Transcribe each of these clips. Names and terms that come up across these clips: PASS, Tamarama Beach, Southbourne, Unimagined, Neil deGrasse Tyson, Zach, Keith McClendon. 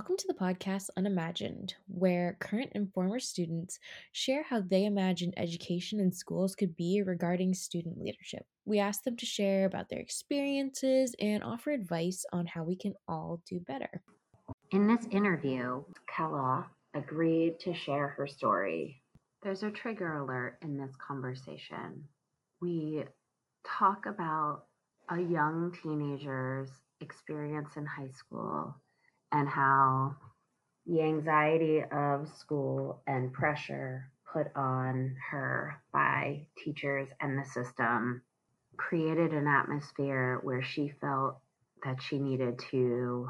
Welcome to the podcast Unimagined, where current and former students share how they imagine education and schools could be regarding student leadership. We ask them to share about their experiences and offer advice on how we can all do better. In this interview, Kella agreed to share her story. There's a trigger alert in this conversation. We talk about a young teenager's experience in high school and how the anxiety of school and pressure put on her by teachers and the system created an atmosphere where she felt that she needed to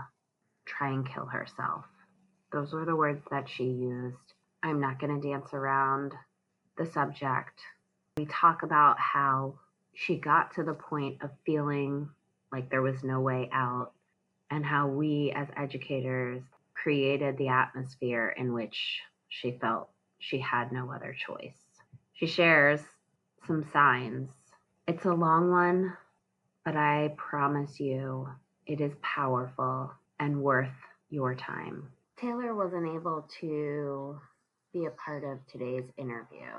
try and kill herself. Those were the words that she used. I'm not going to dance around the subject. We talk about how she got to the point of feeling like there was no way out, and how we as educators created the atmosphere in which she felt she had no other choice. She shares some signs. It's a long one, but I promise you it is powerful and worth your time. Taylor wasn't able to be a part of today's interview,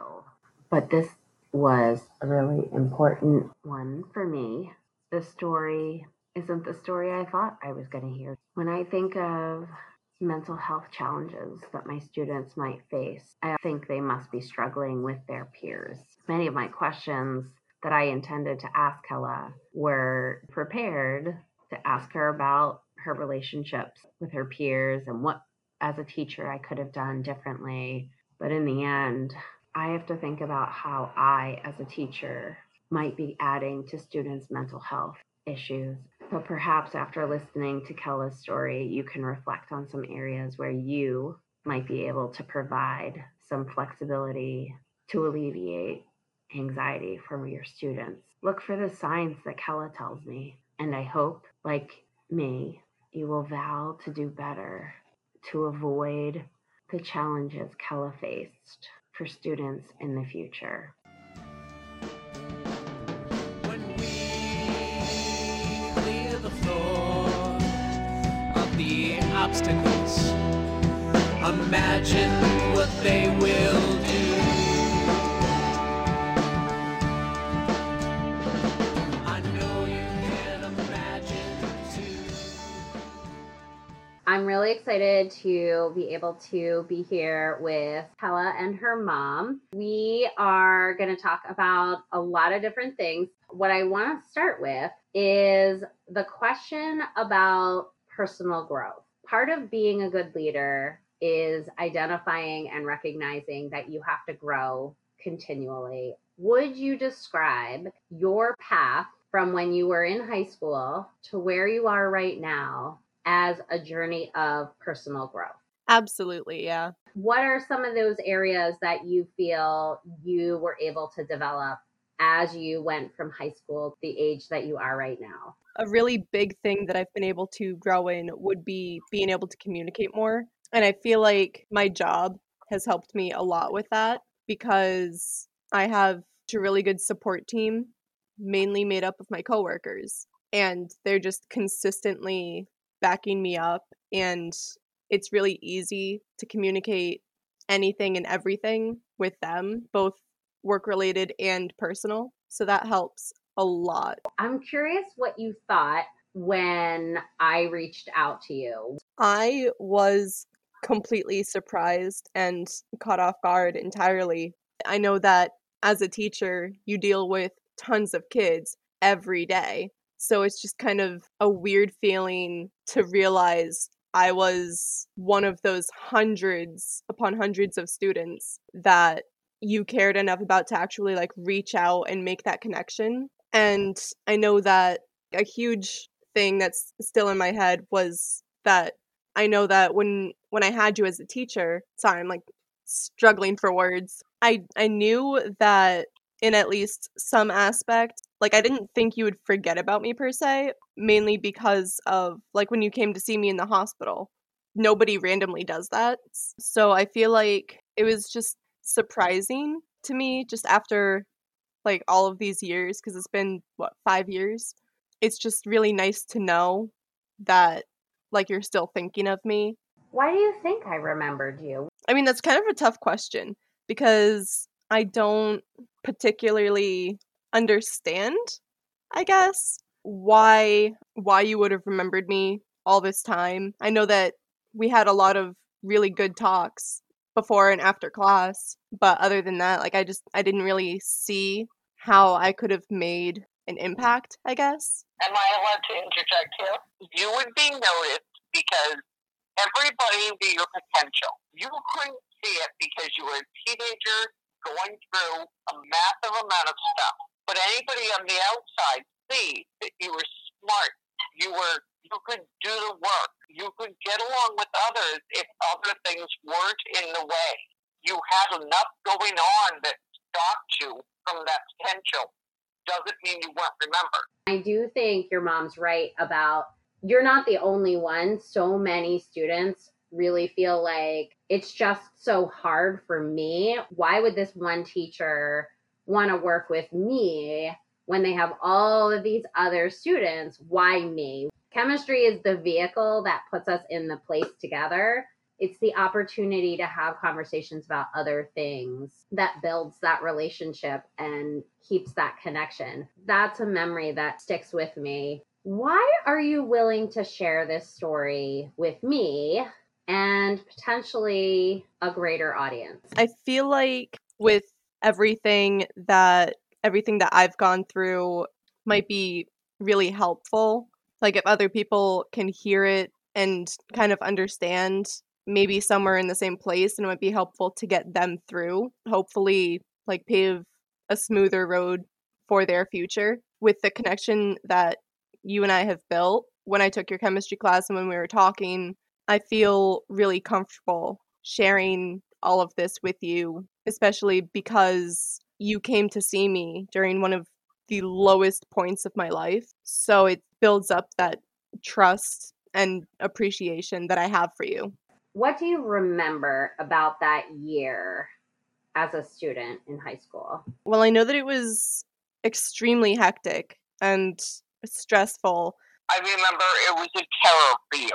but this was a really important one for me. The story isn't the story I thought I was going to hear. When I think of mental health challenges that my students might face, I think they must be struggling with their peers. Many of my questions that I intended to ask Kella were prepared to ask her about her relationships with her peers and what, as a teacher, I could have done differently. But in the end, I have to think about how I, as a teacher, might be adding to students' mental health issues. But perhaps after listening to Kella's story, you can reflect on some areas where you might be able to provide some flexibility to alleviate anxiety from your students. Look for the signs that Kella tells me, and I hope, like me, you will vow to do better to avoid the challenges Kella faced for students in the future. Obstacles. Imagine what they will do. I know you can imagine too. I'm really excited to be able to be here with Kella and her mom. We are going to talk about a lot of different things. What I want to start with is the question about personal growth. Part of being a good leader is identifying and recognizing that you have to grow continually. Would you describe your path from when you were in high school to where you are right now as a journey of personal growth? Absolutely, yeah. What are some of those areas that you feel you were able to develop as you went from high school to the age that you are right now? A really big thing that I've been able to grow in would be being able to communicate more. And I feel like my job has helped me a lot with that because I have a really good support team, mainly made up of my coworkers. And they're just consistently backing me up. And it's really easy to communicate anything and everything with them, both work-related and personal. So that helps a lot. I'm curious what you thought when I reached out to you. I was completely surprised and caught off guard entirely. I know that as a teacher, you deal with tons of kids every day. So it's just kind of a weird feeling to realize I was one of those hundreds upon hundreds of students that you cared enough about to actually like reach out and make that connection. And I know that a huge thing that's still in my head was that I know that when I had you as a teacher, sorry, I'm like struggling for words. I knew that in at least some aspect, like I didn't think you would forget about me per se, mainly because of like when you came to see me in the hospital, nobody randomly does that. So I feel like it was just surprising to me just after like all of these years, because it's been 5 years. It's just really nice to know that like you're still thinking of me Why do you think I remembered you? I mean, that's kind of a tough question because I don't particularly understand, I guess, why you would have remembered me all this time. I know that we had a lot of really good talks before and after class, but other than that, like, I didn't really see how I could have made an impact, I guess. Am I allowed to interject here? You would be noticed because everybody knew your potential. You couldn't see it because you were a teenager going through a massive amount of stuff. But anybody on the outside sees that you were smart. You could do the work. You could get along with others if other things weren't in the way. You had enough going on that stopped you from that potential. Doesn't mean you won't remember. I do think your mom's right about you're not the only one. So many students really feel like it's just so hard for me. Why would this one teacher want to work with me when they have all of these other students? Why me? Chemistry is the vehicle that puts us in the place together. It's the opportunity to have conversations about other things that builds that relationship and keeps that connection. That's a memory that sticks with me. Why are you willing to share this story with me and potentially a greater audience? I feel like with everything that I've gone through might be really helpful. Like if other people can hear it and kind of understand, maybe somewhere in the same place, and it would be helpful to get them through, hopefully like pave a smoother road for their future. With the connection that you and I have built, when I took your chemistry class and when we were talking, I feel really comfortable sharing all of this with you, especially because you came to see me during one of the lowest points of my life. So it builds up that trust and appreciation that I have for you. What do you remember about that year as a student in high school? Well, I know that it was extremely hectic and stressful. I remember it was a terror for you.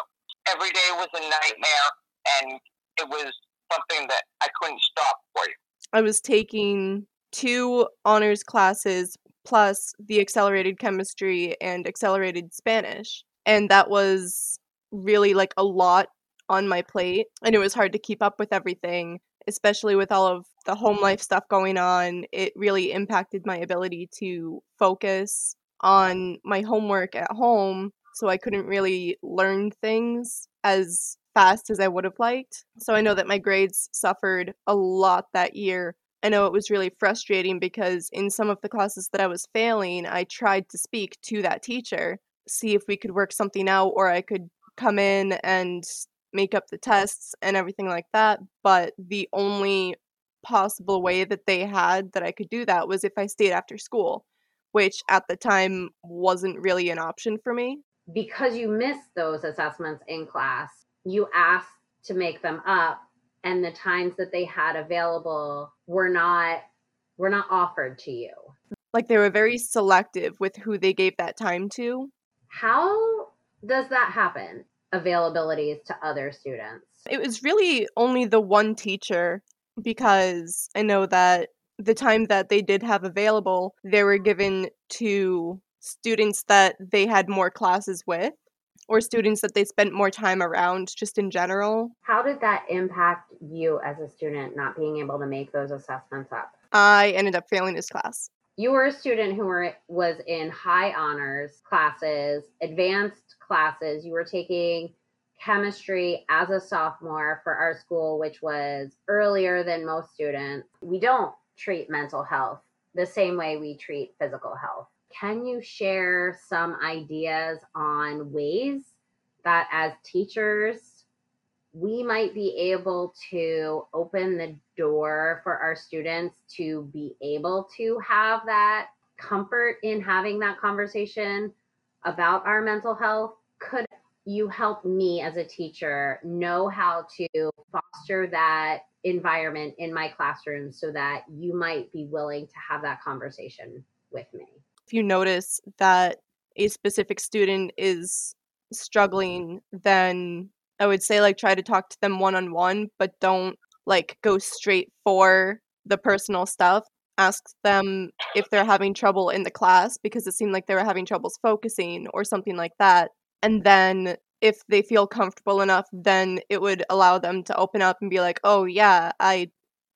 Every day was a nightmare, and it was something that I couldn't stop for you. I was taking 2 honors classes plus the accelerated chemistry and accelerated Spanish, and that was really like a lot on my plate, and it was hard to keep up with everything, especially with all of the home life stuff going on. It really impacted my ability to focus on my homework at home, so I couldn't really learn things as fast as I would have liked. So I know that my grades suffered a lot that year. I know it was really frustrating because in some of the classes that I was failing, I tried to speak to that teacher, see if we could work something out, or I could come in and make up the tests and everything like that. But the only possible way that they had that I could do that was if I stayed after school, which at the time wasn't really an option for me. Because you missed those assessments in class, you asked to make them up, and the times that they had available were not offered to you. Like they were very selective with who they gave that time to. How does that happen? Availabilities to other students. It was really only the one teacher, because I know that the time that they did have available, they were given to students that they had more classes with or students that they spent more time around just in general. How did that impact you as a student, not being able to make those assessments up? I ended up failing this class. You were a student who was in high honors classes, advanced classes. You were taking chemistry as a sophomore for our school, which was earlier than most students. We don't treat mental health the same way we treat physical health. Can you share some ideas on ways that as teachers, we might be able to open the door for our students to be able to have that comfort in having that conversation about our mental health? Could you help me as a teacher know how to foster that environment in my classroom so that you might be willing to have that conversation with me? If you notice that a specific student is struggling, then I would say, like, try to talk to them one-on-one, but don't, like, go straight for the personal stuff. Ask them if they're having trouble in the class, because it seemed like they were having troubles focusing or something like that. And then if they feel comfortable enough, then it would allow them to open up and be like, oh, yeah, I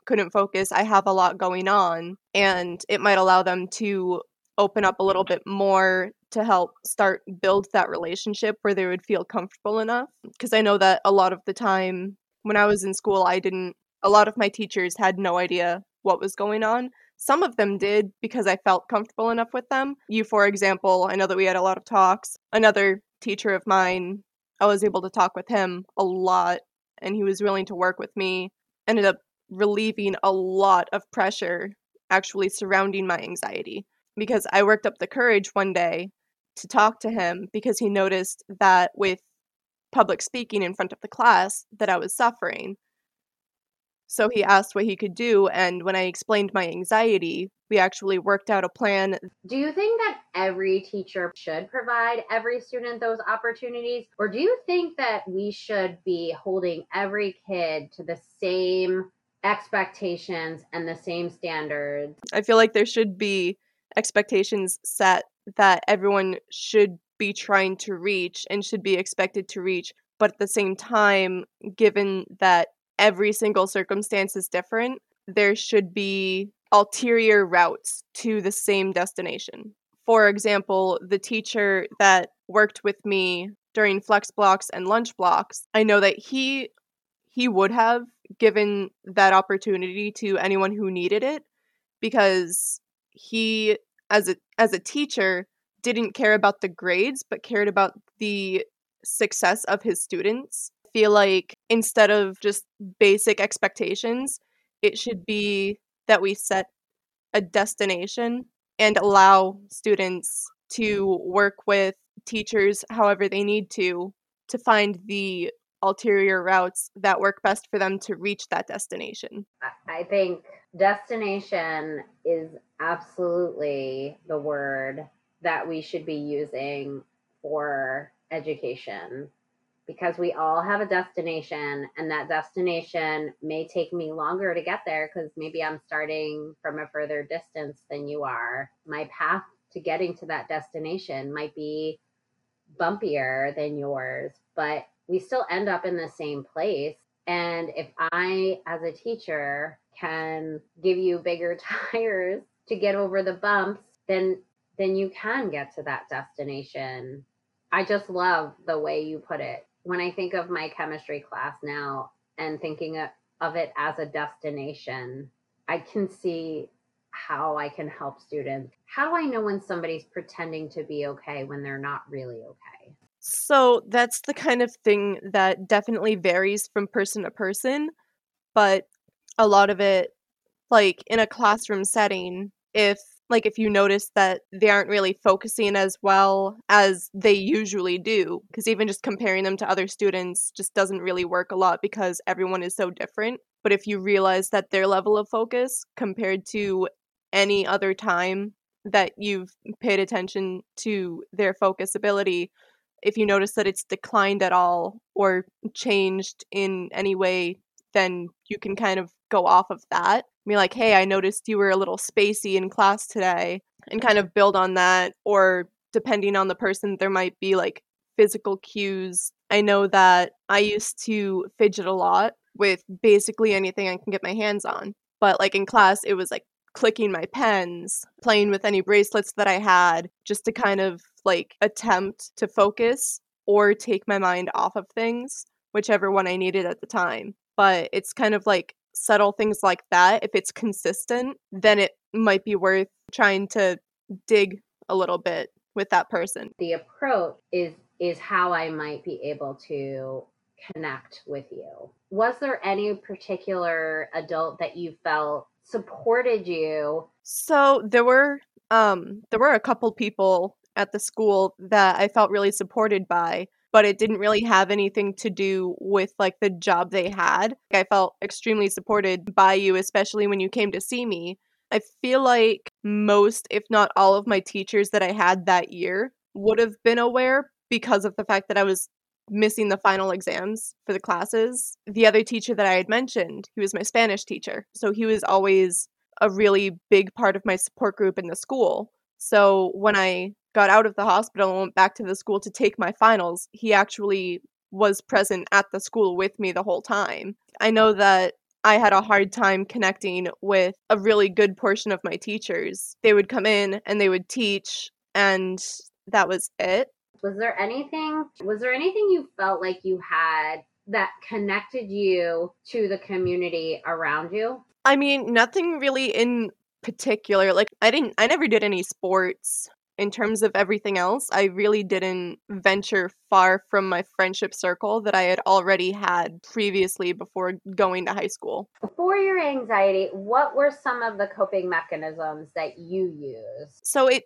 couldn't focus. I have a lot going on. And it might allow them to open up a little bit more to help start build that relationship where they would feel comfortable enough. Because I know that a lot of the time when I was in school, a lot of my teachers had no idea what was going on. Some of them did because I felt comfortable enough with them. You, for example, I know that we had a lot of talks. Another teacher of mine, I was able to talk with him a lot, and he was willing to work with me. Ended up relieving a lot of pressure actually surrounding my anxiety, because I worked up the courage one day to talk to him because he noticed that with public speaking in front of the class that I was suffering. So he asked what he could do, and when I explained my anxiety, we actually worked out a plan. Do you think that every teacher should provide every student those opportunities, or do you think that we should be holding every kid to the same expectations and the same standards? I feel like there should be expectations set that everyone should be trying to reach and should be expected to reach, but at the same time, given that every single circumstance is different, there should be ulterior routes to the same destination. For example, the teacher that worked with me during flex blocks and lunch blocks, I know that he would have given that opportunity to anyone who needed it, because he, as a teacher, didn't care about the grades, but cared about the success of his students. Feel like instead of just basic expectations, it should be that we set a destination and allow students to work with teachers however they need to find the ulterior routes that work best for them to reach that destination. I think destination is absolutely the word that we should be using for education, because we all have a destination, and that destination may take me longer to get there because maybe I'm starting from a further distance than you are. My path to getting to that destination might be bumpier than yours, but we still end up in the same place. And if I, as a teacher, can give you bigger tires to get over the bumps, then you can get to that destination. I just love the way you put it. When I think of my chemistry class now and thinking of it as a destination, I can see how I can help students. How do I know when somebody's pretending to be okay when they're not really okay? So that's the kind of thing that definitely varies from person to person, but a lot of it, like in a classroom setting, if you notice that they aren't really focusing as well as they usually do, because even just comparing them to other students just doesn't really work a lot because everyone is so different. But if you realize that their level of focus compared to any other time that you've paid attention to their focus ability, if you notice that it's declined at all or changed in any way, then you can kind of go off of that. Be like, hey, I noticed you were a little spacey in class today, and kind of build on that. Or depending on the person, there might be like physical cues. I know that I used to fidget a lot with basically anything I can get my hands on. But like in class, it was like clicking my pens, playing with any bracelets that I had, just to kind of like attempt to focus or take my mind off of things, whichever one I needed at the time. But it's kind of like subtle things like that. If it's consistent, then it might be worth trying to dig a little bit with that person. The approach is how I might be able to connect with you. Was there any particular adult that you felt supported you? So there were a couple people at the school that I felt really supported by, but it didn't really have anything to do with like the job they had. I felt extremely supported by you, especially when you came to see me. I feel like most, if not all of my teachers that I had that year would have been aware because of the fact that I was missing the final exams for the classes. The other teacher that I had mentioned, he was my Spanish teacher. So he was always a really big part of my support group in the school. So when I got out of the hospital and went back to the school to take my finals, he actually was present at the school with me the whole time. I know that I had a hard time connecting with a really good portion of my teachers. They would come in and they would teach, and that was it. Was there anything you felt like you had that connected you to the community around you? I mean, nothing really in particular. Like, I never did any sports. In terms of everything else, I really didn't venture far from my friendship circle that I had already had previously before going to high school. For your anxiety, what were some of the coping mechanisms that you used? So it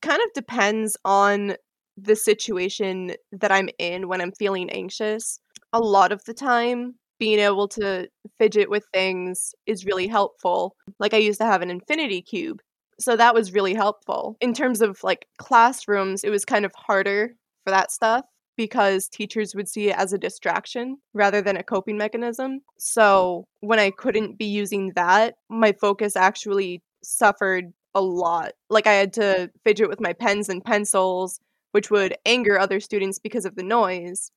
kind of depends on the situation that I'm in when I'm feeling anxious. A lot of the time, being able to fidget with things is really helpful. Like, I used to have an infinity cube. So that was really helpful. In terms of like classrooms, it was kind of harder for that stuff because teachers would see it as a distraction rather than a coping mechanism. So when I couldn't be using that, my focus actually suffered a lot. Like, I had to fidget with my pens and pencils, which would anger other students because of the noise.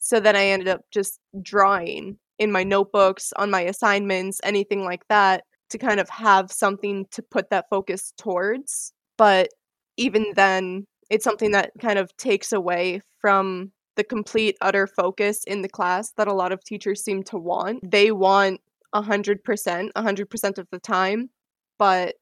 So then I ended up just drawing in my notebooks, on my assignments, anything like that, to kind of have something to put that focus towards. But even then, it's something that kind of takes away from the complete, utter focus in the class that a lot of teachers seem to want. They want 100% of the time, but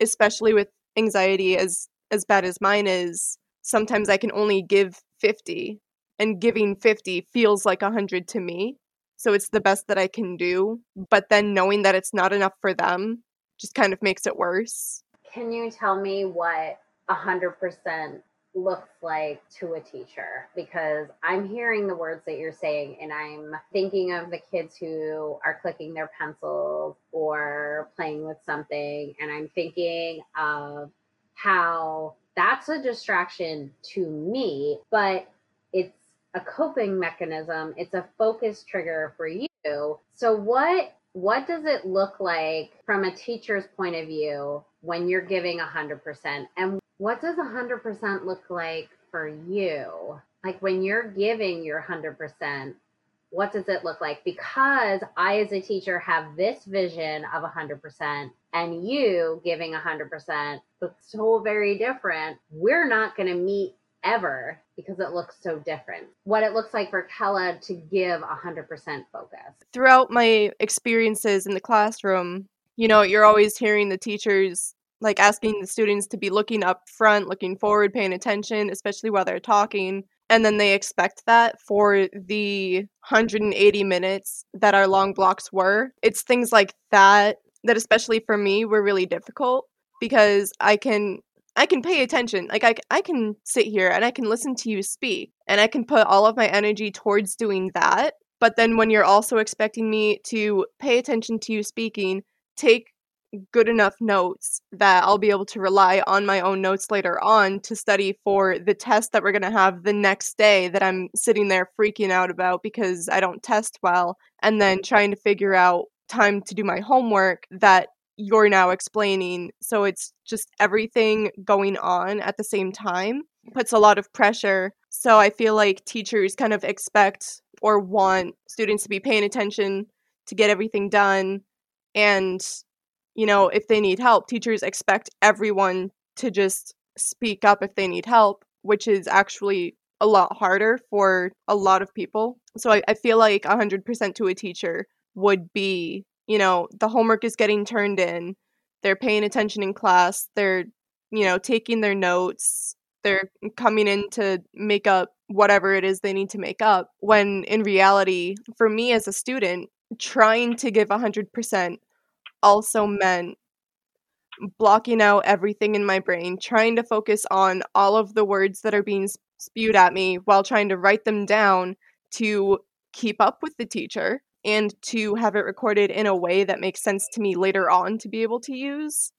especially with anxiety as bad as mine is, sometimes I can only give 50, and giving 50 feels like 100 to me. So it's the best that I can do. But then knowing that it's not enough for them just kind of makes it worse. Can you tell me what 100% looks like to a teacher? Because I'm hearing the words that you're saying, and I'm thinking of the kids who are clicking their pencils or playing with something. And I'm thinking of how that's a distraction to me, but it's a coping mechanism. It's a focus trigger for you. So what does it look like from a teacher's point of view when you're giving 100%? And what does 100% look like for you? Like, when you're giving your 100%, what does it look like? Because I, as a teacher, have this vision of 100%, and you giving 100% looks so very different. We're not going to meet ever because it looks so different. What it looks like for Kella to give 100% focus. Throughout my experiences in the classroom, you're always hearing the teachers like asking the students to be looking up front, looking forward, paying attention, especially while they're talking. And then they expect that for the 180 minutes that our long blocks were. It's things like that especially for me were really difficult, because I can pay attention. Like, I can sit here and I can listen to you speak, and I can put all of my energy towards doing that. But then when you're also expecting me to pay attention to you speaking, take good enough notes that I'll be able to rely on my own notes later on to study for the test that we're going to have the next day that I'm sitting there freaking out about because I don't test well, and then trying to figure out time to do my homework that you're now explaining. So it's just everything going on at the same time. It puts a lot of pressure. So I feel like teachers kind of expect or want students to be paying attention to get everything done. And, if they need help, teachers expect everyone to just speak up if they need help, which is actually a lot harder for a lot of people. So I feel like 100% to a teacher would be the homework is getting turned in, they're paying attention in class, they're, taking their notes, they're coming in to make up whatever it is they need to make up. When in reality, for me as a student, trying to give 100% also meant blocking out everything in my brain, trying to focus on all of the words that are being spewed at me while trying to write them down to keep up with the teacher, and to have it recorded in a way that makes sense to me later on to be able to use,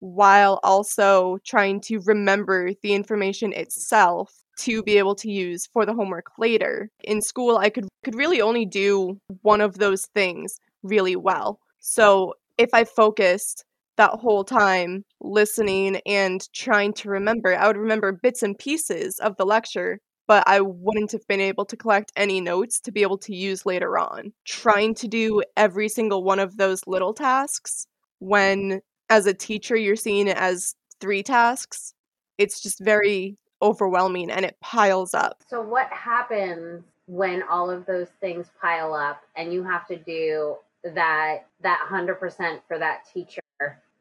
while also trying to remember the information itself to be able to use for the homework later. In school, I could really only do one of those things really well. So if I focused that whole time listening and trying to remember, I would remember bits and pieces of the lecture, but I wouldn't have been able to collect any notes to be able to use later on. Trying to do every single one of those little tasks when, as a teacher, you're seeing it as 3 tasks, it's just very overwhelming and it piles up. So what happens when all of those things pile up and you have to do that 100% for that teacher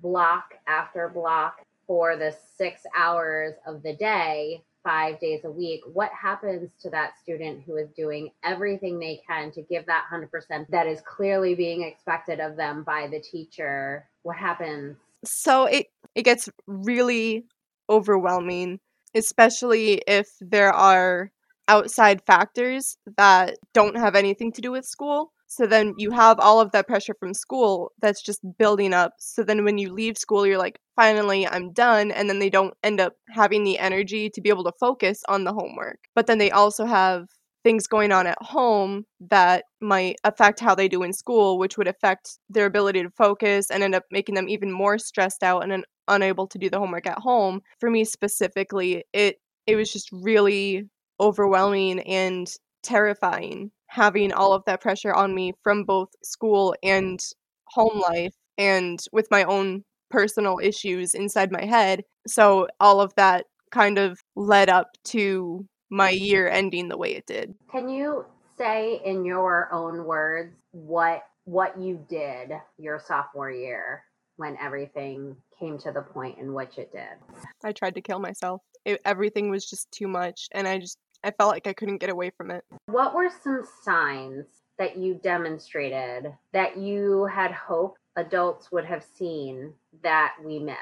block after block for the 6 hours of the day, 5 days a week? What happens to that student who is doing everything they can to give that 100% that is clearly being expected of them by the teacher? What happens? So it gets really overwhelming, especially if there are outside factors that don't have anything to do with school. So then you have all of that pressure from school that's just building up. So then when you leave school, you're like, finally, I'm done. And then they don't end up having the energy to be able to focus on the homework. But then they also have things going on at home that might affect how they do in school, which would affect their ability to focus and end up making them even more stressed out and unable to do the homework at home. For me specifically, it was just really overwhelming and terrifying, having all of that pressure on me from both school and home life and with my own personal issues inside my head. So all of that kind of led up to my year ending the way it did. Can you say in your own words what you did your sophomore year when everything came to the point in which it did? I tried to kill myself. Everything was just too much and I felt like I couldn't get away from it. What were some signs that you demonstrated that you had hoped adults would have seen that we miss?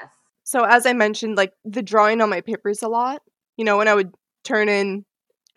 So as I mentioned, like the drawing on my papers a lot, when I would turn in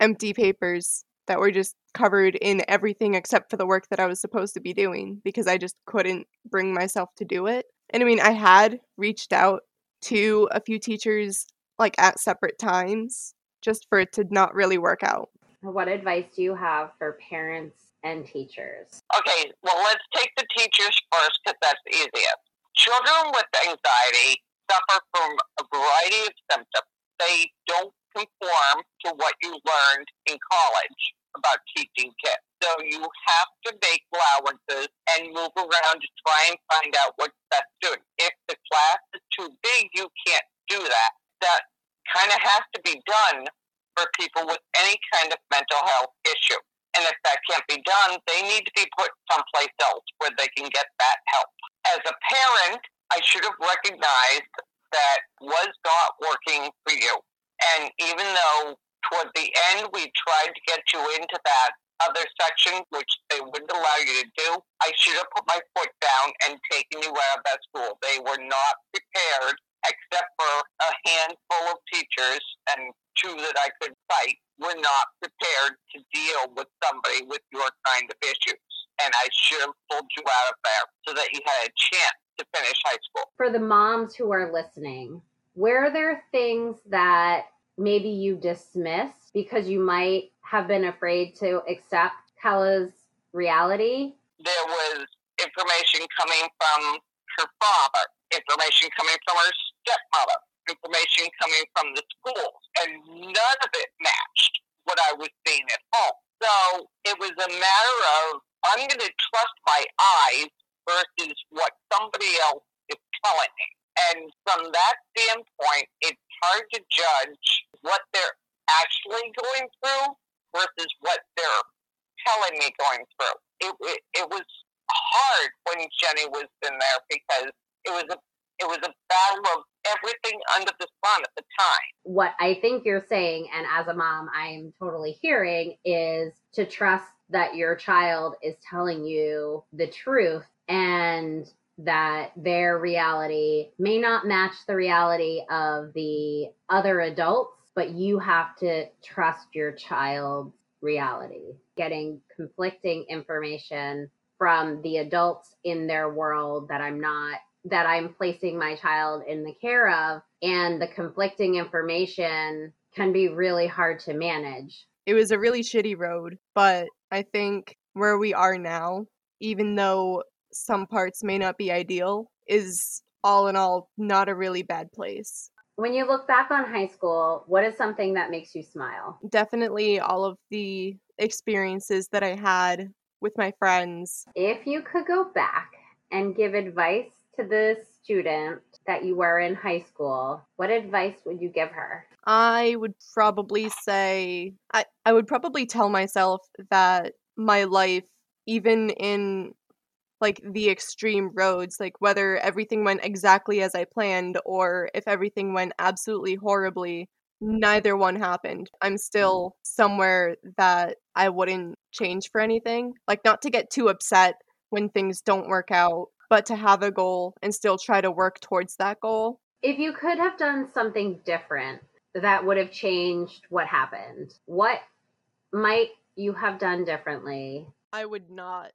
empty papers that were just covered in everything except for the work that I was supposed to be doing because I just couldn't bring myself to do it. And I had reached out to a few teachers like at separate times, just for it to not really work out. What advice do you have for parents and teachers? Okay, well, let's take the teachers first because that's easiest. Children with anxiety suffer from a variety of symptoms. They don't conform to what you learned in college about teaching kids. So you have to make allowances and move around to try and find out what's best suited. If the class is too big, you can't do that. That kind of has to be done for people with any kind of mental health issue. And if that can't be done, they need to be put someplace else where they can get that help. As a parent, I should have recognized that was not working for you. And even though toward the end we tried to get you into that other section, which they wouldn't allow you to do, I should have put my foot down and taken you out of that school. They were not prepared, except for a handful of teachers and 2 that I could cite, were not prepared to deal with somebody with your kind of issues. And I should have pulled you out of there so that you had a chance to finish high school. For the moms who are listening, were there things that maybe you dismissed because you might have been afraid to accept Kella's reality? There was information coming from her father, information coming from her stepmother, information coming from the schools, and none of it matched what I was seeing at home. So it was a matter of, I'm going to trust my eyes versus what somebody else is telling me. And from that standpoint, it's hard to judge what they're actually going through versus what they're telling me going through. It was hard when Jenny was in there because it was a battle of everything under the sun at the time. What I think you're saying, and as a mom, I'm totally hearing, is to trust that your child is telling you the truth and that their reality may not match the reality of the other adults, but you have to trust your child's reality. Getting conflicting information from the adults in their world that I'm placing my child in the care of, and the conflicting information can be really hard to manage. It was a really shitty road, but I think where we are now, even though some parts may not be ideal, is all in all not a really bad place. When you look back on high school, what is something that makes you smile? Definitely all of the experiences that I had with my friends. If you could go back and give advice to the student that you were in high school, what advice would you give her? I would probably say, I would probably tell myself that my life, even in like the extreme roads, like whether everything went exactly as I planned or if everything went absolutely horribly, neither one happened. I'm still somewhere that I wouldn't change for anything. Like, not to get too upset when things don't work out, but to have a goal and still try to work towards that goal. If you could have done something different that would have changed what happened, what might you have done differently? I would not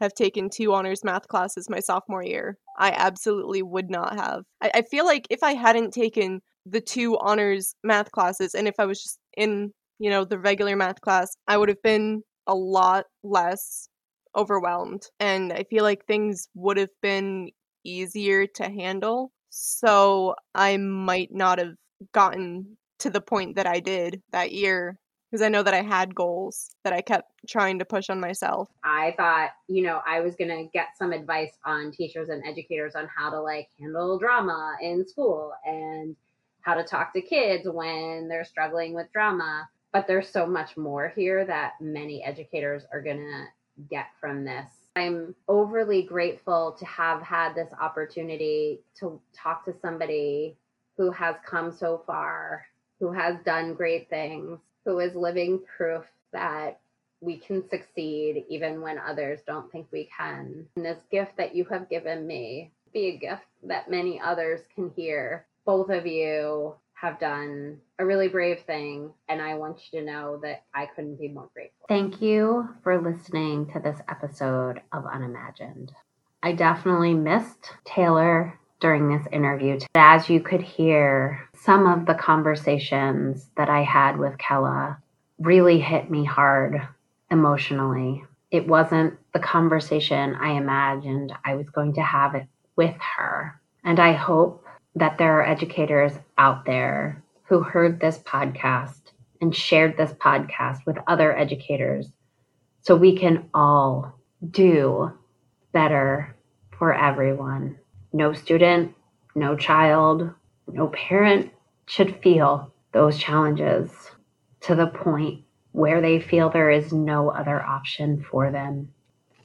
have taken 2 honors math classes my sophomore year. I absolutely would not have. I feel like if I hadn't taken the 2 honors math classes and if I was just in, you know, the regular math class, I would have been a lot less overwhelmed. And I feel like things would have been easier to handle. So I might not have gotten to the point that I did that year, because I know that I had goals that I kept trying to push on myself. I thought, you know, I was going to get some advice on teachers and educators on how to like handle drama in school and how to talk to kids when they're struggling with drama. But there's so much more here that many educators are going to get from this. I'm overly grateful to have had this opportunity to talk to somebody who has come so far, who has done great things, who is living proof that we can succeed even when others don't think we can. And this gift that you have given me be a gift that many others can hear. Both of you have done a really brave thing, and I want you to know that I couldn't be more grateful. Thank you for listening to this episode of Unimagined. I definitely missed Taylor during this interview. As you could hear, some of the conversations that I had with Kella really hit me hard emotionally. It wasn't the conversation I imagined I was going to have it with her. And I hope that there are educators out there who heard this podcast and shared this podcast with other educators so we can all do better for everyone. No student, no child, no parent should feel those challenges to the point where they feel there is no other option for them.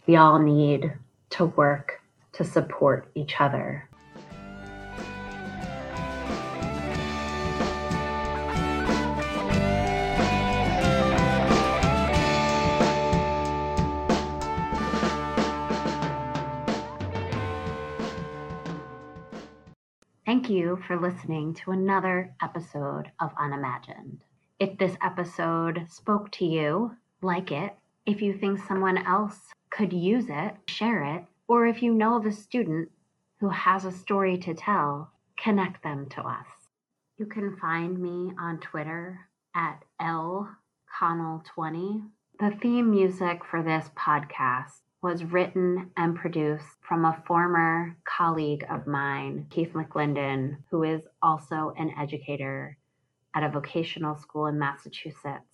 We all need to work to support each other. Thank you for listening to another episode of Unimagined. If this episode spoke to you, like it. If you think someone else could use it, share it. Or if you know of a student who has a story to tell, connect them to us. You can find me on Twitter at lconnell20. The theme music for this podcast was written and produced from a former colleague of mine, Keith McClendon, who is also an educator at a vocational school in Massachusetts.